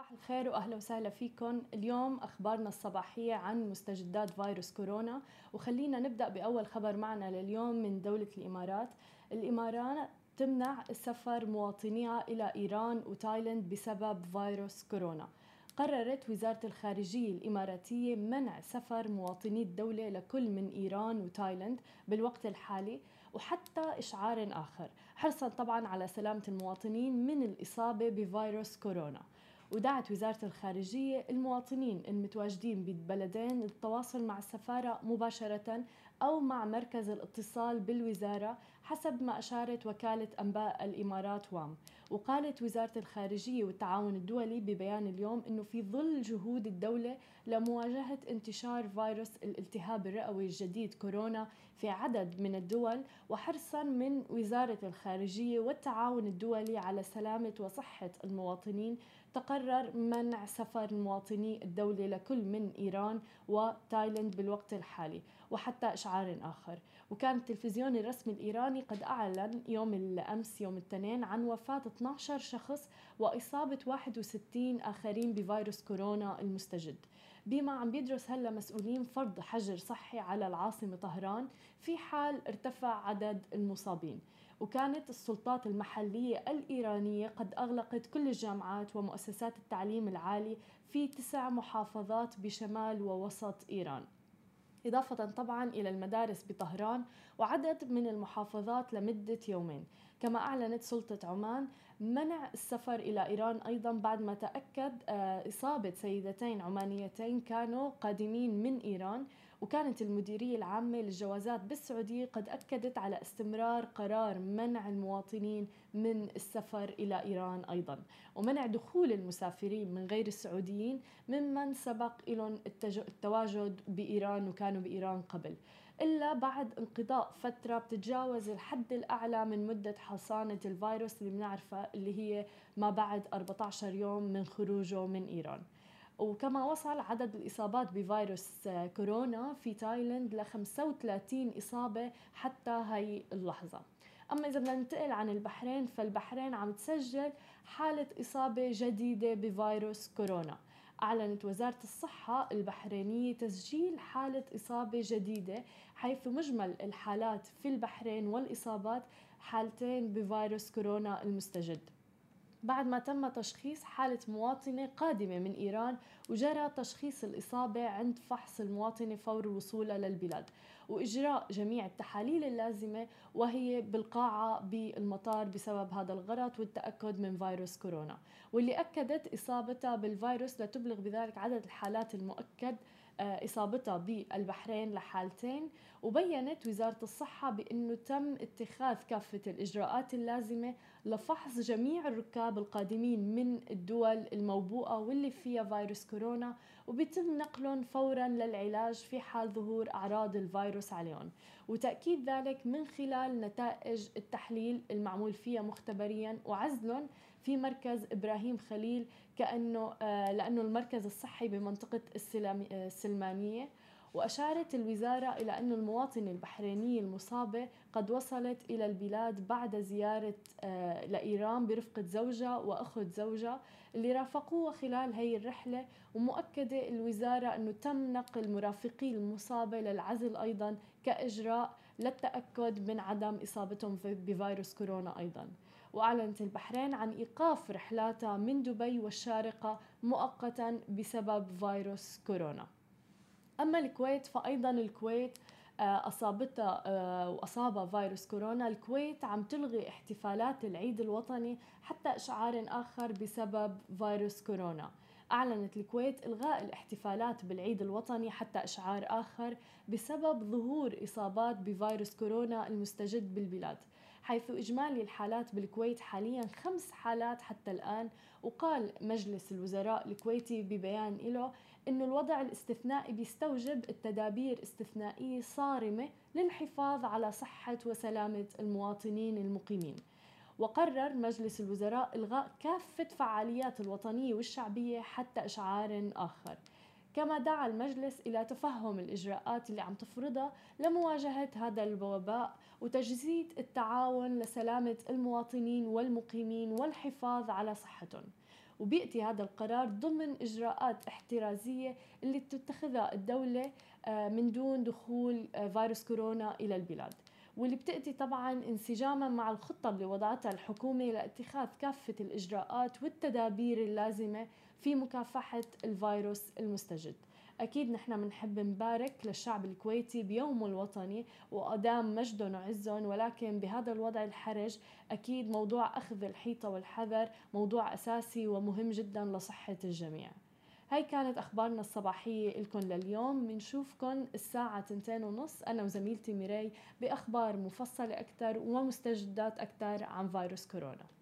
صباح الخير واهلا وسهلا فيكم. اليوم اخبارنا الصباحيه عن مستجدات فيروس كورونا، وخلينا نبدا باول خبر معنا لليوم من دوله الامارات. الامارات تمنع السفر مواطنيها الى ايران وتايلاند بسبب فيروس كورونا. قررت وزاره الخارجيه الاماراتيه منع سفر مواطني الدوله لكل من ايران وتايلاند بالوقت الحالي، وحتى إشعار آخر، حرصا طبعا على سلامة المواطنين من الإصابة بفيروس كورونا. ودعت وزارة الخارجية المواطنين المتواجدين بالبلدين للتواصل مع السفارة مباشرة أو مع مركز الاتصال بالوزارة، حسب ما أشارت وكالة أنباء الإمارات وام. وقالت وزارة الخارجية والتعاون الدولي ببيان اليوم أنه في ظل جهود الدولة لمواجهة انتشار فيروس الالتهاب الرئوي الجديد كورونا في عدد من الدول، وحرصا من وزارة الخارجية والتعاون الدولي على سلامة وصحة المواطنين، تقرر منع سفر مواطني الدولة لكل من إيران وتايلاند بالوقت الحالي وحتى إشعار آخر. وكان التلفزيون الرسمي الإيراني قد أعلن يوم الأمس يوم الاثنين عن وفاة 12 شخص وإصابة 61 آخرين بفيروس كورونا المستجد، بما عم بيدرس هلا مسؤولين فرض حجر صحي على العاصمة طهران في حال ارتفع عدد المصابين. وكانت السلطات المحلية الإيرانية قد أغلقت كل الجامعات ومؤسسات التعليم العالي في 9 محافظات بشمال ووسط إيران، إضافة طبعا إلى المدارس بطهران وعدد من المحافظات لمدة يومين. كما أعلنت سلطة عمان منع السفر إلى إيران أيضا بعد ما تأكد إصابة سيدتين عمانيتين كانوا قادمين من إيران. وكانت المديرية العامة للجوازات بالسعودية قد أكدت على استمرار قرار منع المواطنين من السفر إلى إيران أيضا، ومنع دخول المسافرين من غير السعوديين ممن سبق لهم التواجد بإيران وكانوا بإيران قبل، إلا بعد انقضاء فترة بتتجاوز الحد الأعلى من مدة حصانة الفيروس اللي بنعرفها، اللي هي ما بعد 14 يوم من خروجه من إيران. وكما وصل عدد الإصابات بفيروس كورونا في تايلاند ل 35 إصابة حتى هاي اللحظة. أما إذا بدنا ننتقل عن البحرين، فالبحرين عم تسجل حالة إصابة جديدة بفيروس كورونا. أعلنت وزارة الصحة البحرينية تسجيل حالة إصابة جديدة، حيث مجمل الحالات في البحرين والإصابات حالتين بفيروس كورونا المستجد، بعد ما تم تشخيص حالة مواطنة قادمة من إيران وجرى تشخيص الإصابة عند فحص المواطنة فور وصولها للبلاد، وإجراء جميع التحاليل اللازمة وهي بالقاعة بالمطار بسبب هذا الغرض والتأكد من فيروس كورونا، واللي أكدت إصابتها بالفيروس لتبلغ بذلك عدد الحالات المؤكد إصابتها بالبحرين لحالتين. وبيّنت وزارة الصحة بأنه تم اتخاذ كافة الإجراءات اللازمة لفحص جميع الركاب القادمين من الدول الموبوءة واللي فيها فيروس كورونا، وبيتم نقلهم فوراً للعلاج في حال ظهور أعراض الفيروس عليهم، وتأكيد ذلك من خلال نتائج التحليل المعمول فيها مختبرياً وعزلهم في مركز إبراهيم خليل لأنه المركز الصحي بمنطقة السلمانية. وأشارت الوزارة إلى أن المواطنة البحرينية المصابة قد وصلت إلى البلاد بعد زيارة لإيران برفقة زوجها وأخت زوجها اللي رافقوها خلال هي الرحلة، ومؤكدة الوزارة أنه تم نقل مرافقي المصابة للعزل أيضا كإجراء للتأكد من عدم إصابتهم بفيروس كورونا أيضا. وأعلنت البحرين عن إيقاف رحلاتها من دبي والشارقة مؤقتا بسبب فيروس كورونا. أما الكويت فأيضا الكويت أصابتها وأصابها فيروس كورونا. الكويت عم تلغي احتفالات العيد الوطني حتى إشعار آخر بسبب فيروس كورونا. أعلنت الكويت إلغاء الاحتفالات بالعيد الوطني حتى إشعار آخر بسبب ظهور إصابات بفيروس كورونا المستجد بالبلاد، حيث إجمالي الحالات بالكويت حالياً 5 حالات حتى الآن. وقال مجلس الوزراء الكويتي ببيان له إنه الوضع الاستثنائي بيستوجب التدابير استثنائية صارمة للحفاظ على صحة وسلامة المواطنين المقيمين. وقرر مجلس الوزراء إلغاء كافة فعاليات الوطنية والشعبية حتى إشعار آخر. كما دعا المجلس إلى تفهم الإجراءات اللي عم تفرضها لمواجهة هذا الوباء وتجسيد التعاون لسلامة المواطنين والمقيمين والحفاظ على صحتهم. وبيأتي هذا القرار ضمن إجراءات احترازية اللي تتخذها الدولة من دون دخول فيروس كورونا إلى البلاد، واللي بتأتي طبعا انسجاما مع الخطة اللي وضعتها الحكومة لاتخاذ كافة الإجراءات والتدابير اللازمة في مكافحة الفيروس المستجد. أكيد نحن بنحب نبارك للشعب الكويتي بيومه الوطني وأدام مجدهم وعزهم، ولكن بهذا الوضع الحرج أكيد موضوع أخذ الحيطة والحذر موضوع أساسي ومهم جدا لصحة الجميع. هاي كانت أخبارنا الصباحية لكم لليوم، بنشوفكم الساعة 2:30 أنا وزميلتي ميراي بأخبار مفصلة أكثر ومستجدات أكثر عن فيروس كورونا.